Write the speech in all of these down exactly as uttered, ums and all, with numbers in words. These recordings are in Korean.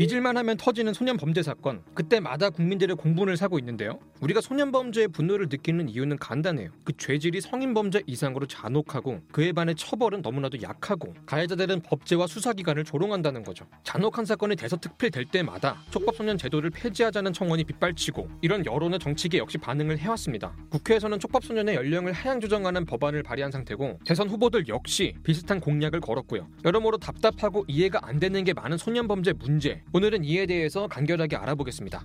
잊을만 하면 터지는 소년 범죄 사건, 그때마다 국민들의 공분을 사고 있는데요. 우리가 소년 범죄의 분노를 느끼는 이유는 간단해요. 그 죄질이 성인 범죄 이상으로 잔혹하고 그에 반해 처벌은 너무나도 약하고 가해자들은 법제와 수사기관을 조롱한다는 거죠. 잔혹한 사건이 대서특필될 때마다 촉법소년 제도를 폐지하자는 청원이 빗발치고 이런 여론의 정치계 역시 반응을 해왔습니다. 국회에서는 촉법소년의 연령을 하향 조정하는 법안을 발의한 상태고 대선 후보들 역시 비슷한 공약을 걸었고요. 여러모로 답답하고 이해가 안 되는 게 많은 소년 범죄 문제, 오늘은 이에 대해서 간결하게 알아보겠습니다.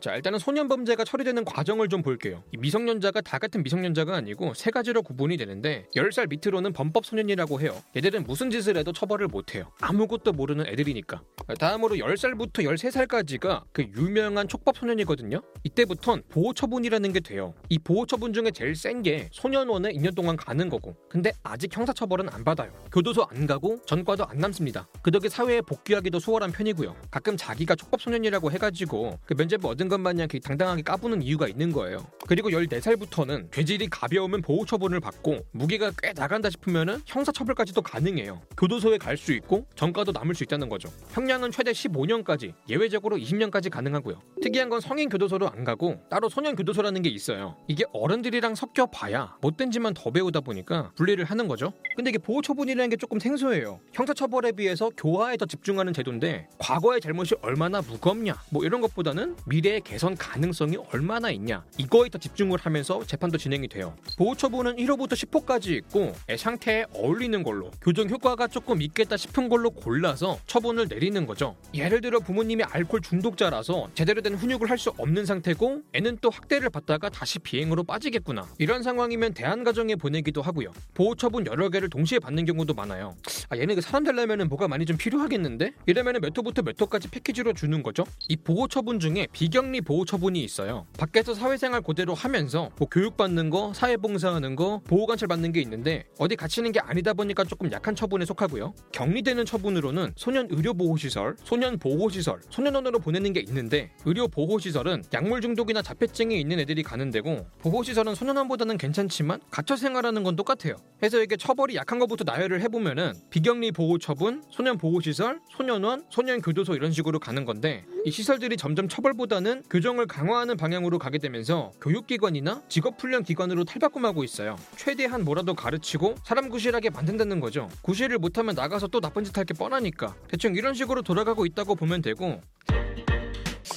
자, 일단은 소년 범죄가 처리되는 과정을 좀 볼게요. 이 미성년자가 다 같은 미성년자가 아니고 세 가지로 구분이 되는데 열 살 밑으로는 범법 소년이라고 해요. 얘들은 무슨 짓을 해도 처벌을 못해요. 아무것도 모르는 애들이니까. 다음으로 열 살부터 열세 살까지가 그 유명한 촉법 소년이거든요. 이때부턴 보호 처분이라는 게 돼요. 이 보호 처분 중에 제일 센 게 소년원에 이 년 동안 가는 거고, 근데 아직 형사 처벌은 안 받아요. 교도소 안 가고 전과도 안 남습니다. 그 덕에 사회에 복귀하기도 수월한 편이고요. 가끔 자기가 촉법 소년이라고 해가지고 그 면제부 얻은 것 마냥 당당하게 까부는 이유가 있는 거예요. 그리고 열네 살부터는 죄질이 가벼우면 보호 처분을 받고 무게가 꽤 나간다 싶으면 형사처벌까지도 가능해요. 교도소에 갈 수 있고 전과도 남을 수 있다는 거죠. 형량은 최대 십오 년까지, 예외적으로 이십 년까지 가능하고요. 특이한 건 성인 교도소로 안 가고 따로 소년 교도소라는 게 있어요. 이게 어른들이랑 섞여봐야 못된 짓만 더 배우다 보니까 분리를 하는 거죠. 근데 이게 보호 처분이라는 게 조금 생소해요. 형사처벌에 비해서 교화에 더 집중하는 제도인데 과거의 잘못이 얼마나 무겁냐 뭐 이런 것보다는 미래의 개선 가능성이 얼마나 있냐, 이거에 더 집중을 하면서 재판도 진행이 돼요. 보호처분은 일 호부터 십 호까지 있고 애 상태에 어울리는 걸로, 교정 효과가 조금 있겠다 싶은 걸로 골라서 처분을 내리는 거죠. 예를 들어 부모님이 알코올 중독자라서 제대로 된 훈육을 할 수 없는 상태고 애는 또 학대를 받다가 다시 비행으로 빠지겠구나, 이런 상황이면 대안가정에 보내기도 하고요. 보호처분 여러 개를 동시에 받는 경우도 많아요. 아, 얘는 사람 되려면 뭐가 많이 좀 필요하겠는데? 이러면 몇 호부터 몇 호까지 패키지로 주는 거죠. 이 보호처분 중에 비경 보호 처분이 있어요. 밖에서 사회생활 그대로 하면서 뭐 교육받는 거, 사회봉사하는 거, 보호관찰 받는 게 있는데 어디 갇히는 게 아니다 보니까 조금 약한 처분에 속하고요. 격리되는 처분으로는 소년 의료보호시설, 소년 보호시설, 소년원으로 보내는 게 있는데 의료보호시설은 약물 중독이나 자폐증이 있는 애들이 가는 데고, 보호시설은 소년원보다는 괜찮지만 갇혀 생활하는 건 똑같아요. 그래서 이게 처벌이 약한 것부터 나열을 해보면은 비격리 보호 처분, 소년 보호시설, 소년원, 소년 교도소 이런 식으로 가는 건데, 이 시설들이 점점 처벌보다는 교정을 강화하는 방향으로 가게 되면서 교육기관이나 직업훈련기관으로 탈바꿈하고 있어요. 최대한 뭐라도 가르치고 사람 구실하게 만든다는 거죠. 구실을 못하면 나가서 또 나쁜 짓 할 게 뻔하니까 대충 이런 식으로 돌아가고 있다고 보면 되고,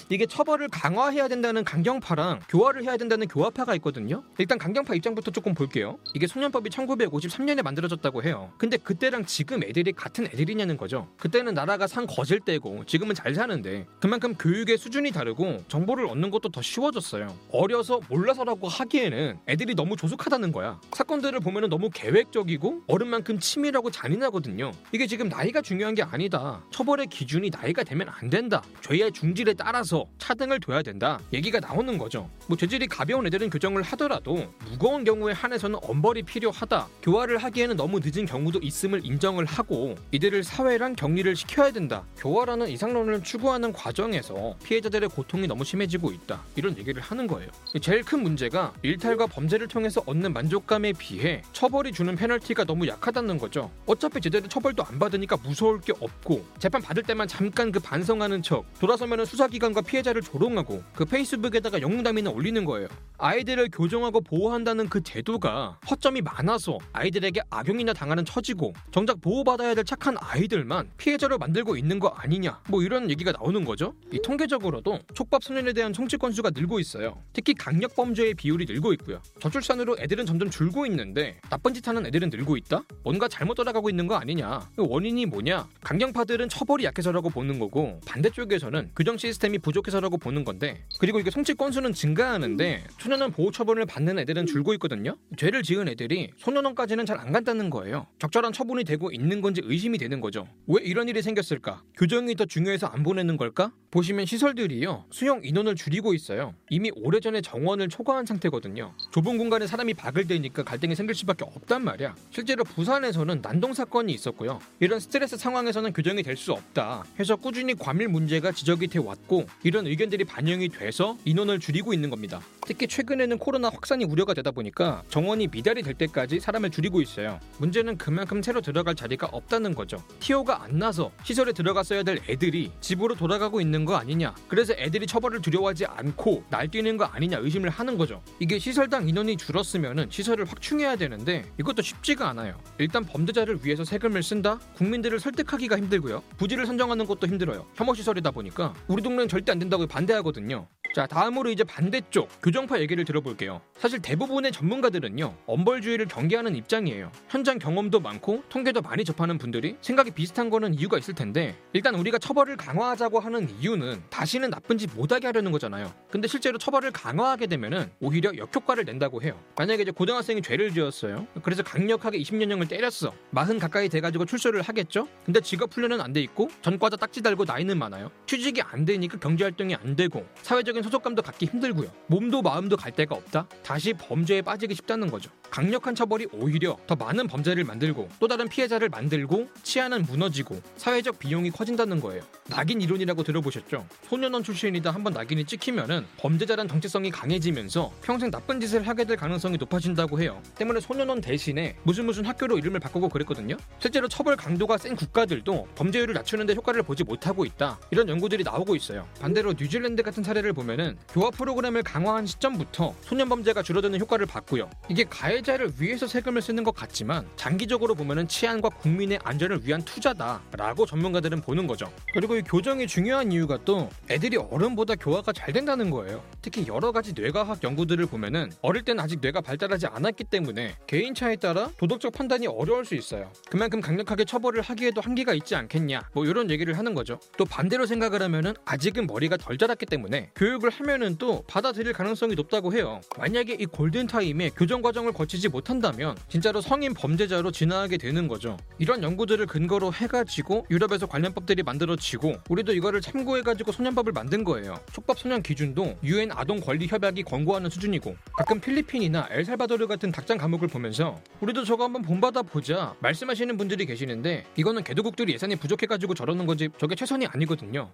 이게 처벌을 강화해야 된다는 강경파랑 교화를 해야 된다는 교화파가 있거든요. 일단 강경파 입장부터 조금 볼게요. 이게 소년법이 천구백오십삼 년에 만들어졌다고 해요. 근데 그때랑 지금 애들이 같은 애들이냐는 거죠. 그때는 나라가 산 거질 때고 지금은 잘 사는데, 그만큼 교육의 수준이 다르고 정보를 얻는 것도 더 쉬워졌어요. 어려서 몰라서라고 하기에는 애들이 너무 조숙하다는 거야. 사건들을 보면 너무 계획적이고 어른만큼 치밀하고 잔인하거든요. 이게 지금 나이가 중요한 게 아니다, 처벌의 기준이 나이가 되면 안 된다, 죄의 중질에 따라서 차등을 둬야 된다 얘기가 나오는 거죠. 뭐 죄질이 가벼운 애들은 교정을 하더라도 무거운 경우에 한해서는 엄벌이 필요하다, 교화를 하기에는 너무 늦은 경우도 있음을 인정을 하고 이들을 사회랑 격리를 시켜야 된다, 교화라는 이상론을 추구하는 과정에서 피해자들의 고통이 너무 심해지고 있다, 이런 얘기를 하는 거예요. 제일 큰 문제가 일탈과 범죄를 통해서 얻는 만족감에 비해 처벌이 주는 페널티가 너무 약하다는 거죠. 어차피 제대로 처벌도 안 받으니까 무서울 게 없고 재판 받을 때만 잠깐 그 반성하는 척 돌아서면은 수사기관과 피해자를 조롱하고 그 페이스북에다가 영웅담이나 올리는 거예요. 아이들을 교정하고 보호한다는 그 제도가 허점이 많아서 아이들에게 악용이나 당하는 처지고, 정작 보호받아야 될 착한 아이들만 피해자로 만들고 있는 거 아니냐 뭐 이런 얘기가 나오는 거죠. 이 통계적으로도 촉법소년에 대한 송치 건수가 늘고 있어요. 특히 강력범죄의 비율이 늘고 있고요. 저출산으로 애들은 점점 줄고 있는데 나쁜 짓 하는 애들은 늘고 있다? 뭔가 잘못 돌아가고 있는 거 아니냐, 원인이 뭐냐, 강경파들은 처벌이 약해서라고 보는 거고 반대쪽에서는 규정 시스템이 부족 부족해서라고 보는 건데, 그리고 이게 송치 건수는 증가하는데 소년원 보호 처분을 받는 애들은 줄고 있거든요. 죄를 지은 애들이 소년원까지는 잘 안 간다는 거예요. 적절한 처분이 되고 있는 건지 의심이 되는 거죠. 왜 이런 일이 생겼을까? 교정이 더 중요해서 안 보내는 걸까? 보시면 시설들이요, 수용 인원을 줄이고 있어요. 이미 오래전에 정원을 초과한 상태거든요. 좁은 공간에 사람이 박을 대니까 갈등이 생길 수밖에 없단 말이야. 실제로 부산에서는 난동 사건이 있었고요. 이런 스트레스 상황에서는 교정이 될 수 없다 해서 꾸준히 과밀 문제가 지적이 돼 왔고, 이런 의견들이 반영이 돼서 인원을 줄이고 있는 겁니다. 특히 최근에는 코로나 확산이 우려가 되다 보니까 정원이 미달이 될 때까지 사람을 줄이고 있어요. 문제는 그만큼 새로 들어갈 자리가 없다는 거죠. 티오가 안 나서 시설에 들어갔어야 될 애들이 집으로 돌아가고 있는 거 아니냐, 그래서 애들이 처벌을 두려워하지 않고 날뛰는 거 아니냐 의심을 하는 거죠. 이게 시설당 인원이 줄었으면 시설을 확충해야 되는데 이것도 쉽지가 않아요. 일단 범죄자를 위해서 세금을 쓴다? 국민들을 설득하기가 힘들고요. 부지를 선정하는 것도 힘들어요. 혐오시설이다 보니까 우리 동네는 절대 안 된다고 반대하거든요. 자, 다음으로 이제 반대쪽 교정파 얘기를 들어볼게요. 사실 대부분의 전문가들은요, 엄벌주의를 경계하는 입장이에요. 현장 경험도 많고 통계도 많이 접하는 분들이 생각이 비슷한 거는 이유가 있을 텐데, 일단 우리가 처벌을 강화하자고 하는 이유는 다시는 나쁜 짓 못하게 하려는 거잖아요. 근데 실제로 처벌을 강화하게 되면은 오히려 역효과를 낸다고 해요. 만약에 이제 고등학생이 죄를 지었어요. 그래서 강력하게 이십 년형을 때렸어. 마흔 가까이 돼가지고 출소를 하겠죠. 근데 직업 훈련은 안 돼 있고 전과자 딱지 달고 나이는 많아요. 취직이 안 되니까 경제활동이 안 되고 사회적인 소속감도 갖기 힘들고요. 몸도 마음도 갈 데가 없다? 다시 범죄에 빠지기 쉽다는 거죠. 강력한 처벌이 오히려 더 많은 범죄를 만들고 또 다른 피해자를 만들고 치안은 무너지고 사회적 비용이 커진다는 거예요. 낙인 이론이라고 들어보셨죠? 소년원 출신이다 한번 낙인이 찍히면은 범죄자란 정체성이 강해지면서 평생 나쁜 짓을 하게 될 가능성이 높아진다고 해요. 때문에 소년원 대신에 무슨 무슨 학교로 이름을 바꾸고 그랬거든요. 실제로 처벌 강도가 센 국가들도 범죄율을 낮추는데 효과를 보지 못하고 있다, 이런 연구들이 나오고 있어요. 반대로 뉴질랜드 같은 사례를 보면 교화 프로그램을 강화한 시점부터 소년 범죄가 줄어드는 효과를 봤고요. 이게 가해자를 위해서 세금을 쓰는 것 같지만 장기적으로 보면은 치안과 국민의 안전을 위한 투자다라고 전문가들은 보는 거죠. 그리고 이 교정이 중요한 이유가 또 애들이 어른보다 교화가 잘 된다는 거예요. 특히 여러 가지 뇌과학 연구들을 보면은 어릴 땐 아직 뇌가 발달하지 않았기 때문에 개인 차에 따라 도덕적 판단이 어려울 수 있어요. 그만큼 강력하게 처벌을 하기에도 한계가 있지 않겠냐, 뭐 이런 얘기를 하는 거죠. 또 반대로 생각을 하면은 아직은 머리가 덜 자랐기 때문에 교육을 하면은 또 받아들일 가능성이 높다고 해요. 만약에 이 골든타임에 교정 과정을 거치지 못한다면 진짜로 성인 범죄자로 진화하게 되는 거죠. 이런 연구들을 근거로 해가지고 유럽에서 관련법들이 만들어지고 우리도 이거를 참고해가지고 소년법을 만든 거예요. 촉법소년 기준도 유엔 아동권리협약이 권고하는 수준이고, 가끔 필리핀이나 엘살바도르 같은 닭장 감옥을 보면서 우리도 저거 한번 본받아 보자 말씀하시는 분들이 계시는데, 이거는 개도국들이 예산이 부족해가지고 저러는 거지 저게 최선이 아니거든요.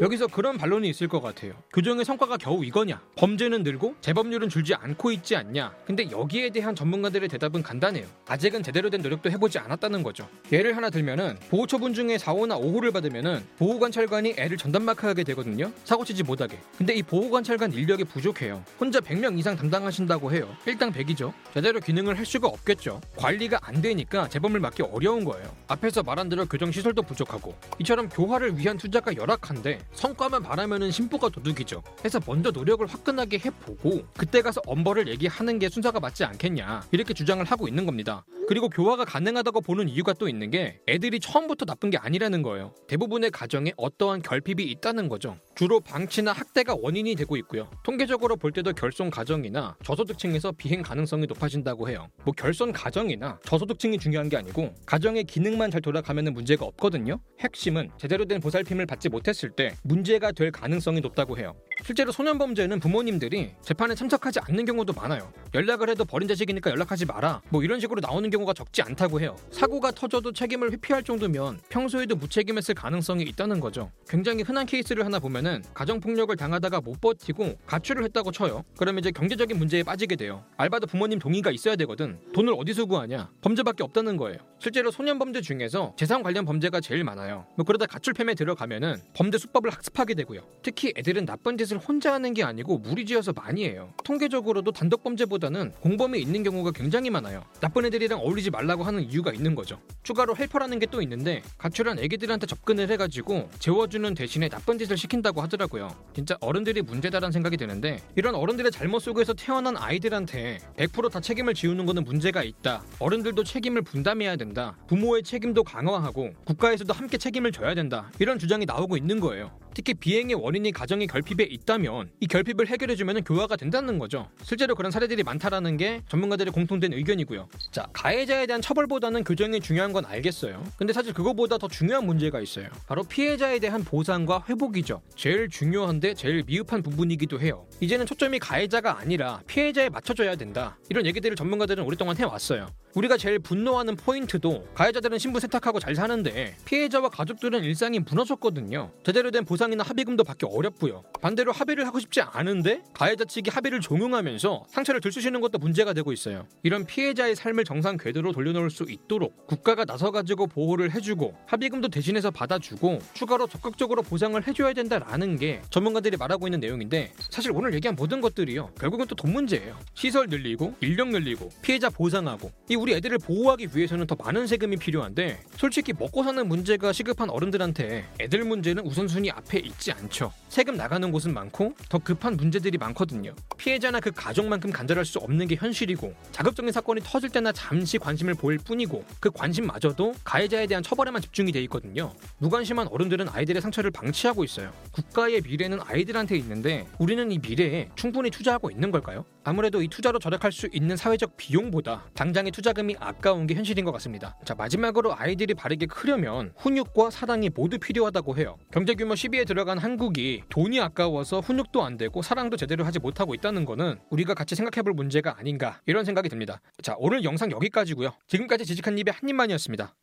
여기서 그런 반론이 있을 것 같아요. 교정의 성과가 겨우 이거냐? 범죄는 늘고 재범률은 줄지 않고 있지 않냐? 근데 여기에 대한 전문가들의 대답은 간단해요. 아직은 제대로 된 노력도 해보지 않았다는 거죠. 예를 하나 들면은 보호처분 중에 사 호나 오 호를 받으면은 보호관찰관이 애를 전담마크하게 되거든요. 사고치지 못하게. 근데 이 보호관찰관 인력이 부족해요. 혼자 백 명 이상 담당하신다고 해요. 일당 백이죠. 제대로 기능을 할 수가 없겠죠. 관리가 안 되니까 재범을 막기 어려운 거예요. 앞에서 말한 대로 교정시설도 부족하고 이처럼 교화를 위한 투자가 열악한데 성과만 바라면은 신부가 도둑이죠. 해서 먼저 노력을 화끈하게 해보고 그때 가서 엄벌을 얘기하는 게 순서가 맞지 않겠냐, 이렇게 주장을 하고 있는 겁니다. 그리고 교화가 가능하다고 보는 이유가 또 있는 게 애들이 처음부터 나쁜 게 아니라는 거예요. 대부분의 가정에 어떠한 결핍이 있다는 거죠. 주로 방치나 학대가 원인이 되고 있고요. 통계적으로 볼 때도 결손 가정이나 저소득층에서 비행 가능성이 높아진다고 해요. 뭐 결손 가정이나 저소득층이 중요한 게 아니고 가정의 기능만 잘 돌아가면은 문제가 없거든요. 핵심은 제대로 된 보살핌을 받지 못했을 때 문제가 될 가능성이 높다고 해요. 실제로 소년범죄는 부모님들이 재판에 참석하지 않는 경우도 많아요. 연락을 해도 버린 자식이니까 연락하지 마라, 뭐 이런 식으로 나오는 경우가 적지 않다고 해요. 사고가 터져도 책임을 회피할 정도면 평소에도 무책임했을 가능성이 있다는 거죠. 굉장히 흔한 케이스를 하나 보면은 가정폭력을 당하다가 못 버티고 가출을 했다고 쳐요. 그럼 이제 경제적인 문제에 빠지게 돼요. 알바도 부모님 동의가 있어야 되거든. 돈을 어디서 구하냐? 범죄밖에 없다는 거예요. 실제로 소년범죄 중에서 재산 관련 범죄가 제일 많아요. 뭐 그러다 가출팸에 들어가면은 범죄 수법을 학습하게 되고요. 특히 애들은 나쁜 짓을 혼자 하는 게 아니고 무리지어서 많이 해요. 통계적으로도 단독 범죄보다는 공범이 있는 경우가 굉장히 많아요. 나쁜 애들이랑 어울리지 말라고 하는 이유가 있는 거죠. 추가로 헬퍼라는 게 또 있는데 가출한 애기들한테 접근을 해가지고 재워주는 대신에 나쁜 짓을 시킨다고 하더라고요. 진짜 어른들이 문제다라는 생각이 드는데, 이런 어른들의 잘못 속에서 태어난 아이들한테 백 퍼센트 다 책임을 지우는 거는 문제가 있다, 어른들도 책임을 분담해야 된다, 부모의 책임도 강화하고 국가에서도 함께 책임을 져야 된다, 이런 주장이 나오고 있는 거예요. 특히 비행의 원인이 가정의 결핍에 있다면 이 결핍을 해결해주면 교화가 된다는 거죠. 실제로 그런 사례들이 많다라는 게 전문가들의 공통된 의견이고요. 자, 가해자에 대한 처벌보다는 교정이 중요한 건 알겠어요. 근데 사실 그거보다 더 중요한 문제가 있어요. 바로 피해자에 대한 보상과 회복이죠. 제일 중요한데 제일 미흡한 부분이기도 해요. 이제는 초점이 가해자가 아니라 피해자에 맞춰줘야 된다, 이런 얘기들을 전문가들은 오랫동안 해왔어요. 우리가 제일 분노하는 포인트도 가해자들은 신분 세탁하고 잘 사는데 피해자와 가족들은 일상이 무너졌거든요. 제대로 된 보상 보상이나 합의금도 받기 어렵고요. 반대로 합의를 하고 싶지 않은데 가해자 측이 합의를 종용하면서 상처를 들쑤시는 것도 문제가 되고 있어요. 이런 피해자의 삶을 정상 궤도로 돌려놓을 수 있도록 국가가 나서가지고 보호를 해주고 합의금도 대신해서 받아주고 추가로 적극적으로 보상을 해줘야 된다라는 게 전문가들이 말하고 있는 내용인데, 사실 오늘 얘기한 모든 것들이요 결국은 또 돈 문제예요. 시설 늘리고 인력 늘리고 피해자 보상하고, 이 우리 애들을 보호하기 위해서는 더 많은 세금이 필요한데 솔직히 먹고 사는 문제가 시급한 어른들한테 애들 문제는 우선순위 앞에 있지 않죠. 세금 나가는 곳은 많고 더 급한 문제들이 많거든요. 피해자나 그 가족만큼 간절할 수 없는 게 현실이고, 자극적인 사건이 터질 때나 잠시 관심을 보일 뿐이고 그 관심마저도 가해자에 대한 처벌에만 집중이 돼 있거든요. 무관심한 어른들은 아이들의 상처를 방치하고 있어요. 국가의 미래는 아이들한테 있는데 우리는 이 미래에 충분히 투자하고 있는 걸까요? 아무래도 이 투자로 절약할 수 있는 사회적 비용보다 당장의 투자금이 아까운 게 현실인 것 같습니다. 자, 마지막으로 아이들이 바르게 크려면 훈육과 사랑이 모두 필요하다고 해요. 경제규모 십 위에 들어간 한국이 돈이 아까워서 훈육도 안 되고 사랑도 제대로 하지 못하고 있다는 거는 우리가 같이 생각해볼 문제가 아닌가, 이런 생각이 듭니다. 자, 오늘 영상 여기까지고요. 지금까지 지식한 입의 한 입만이었습니다.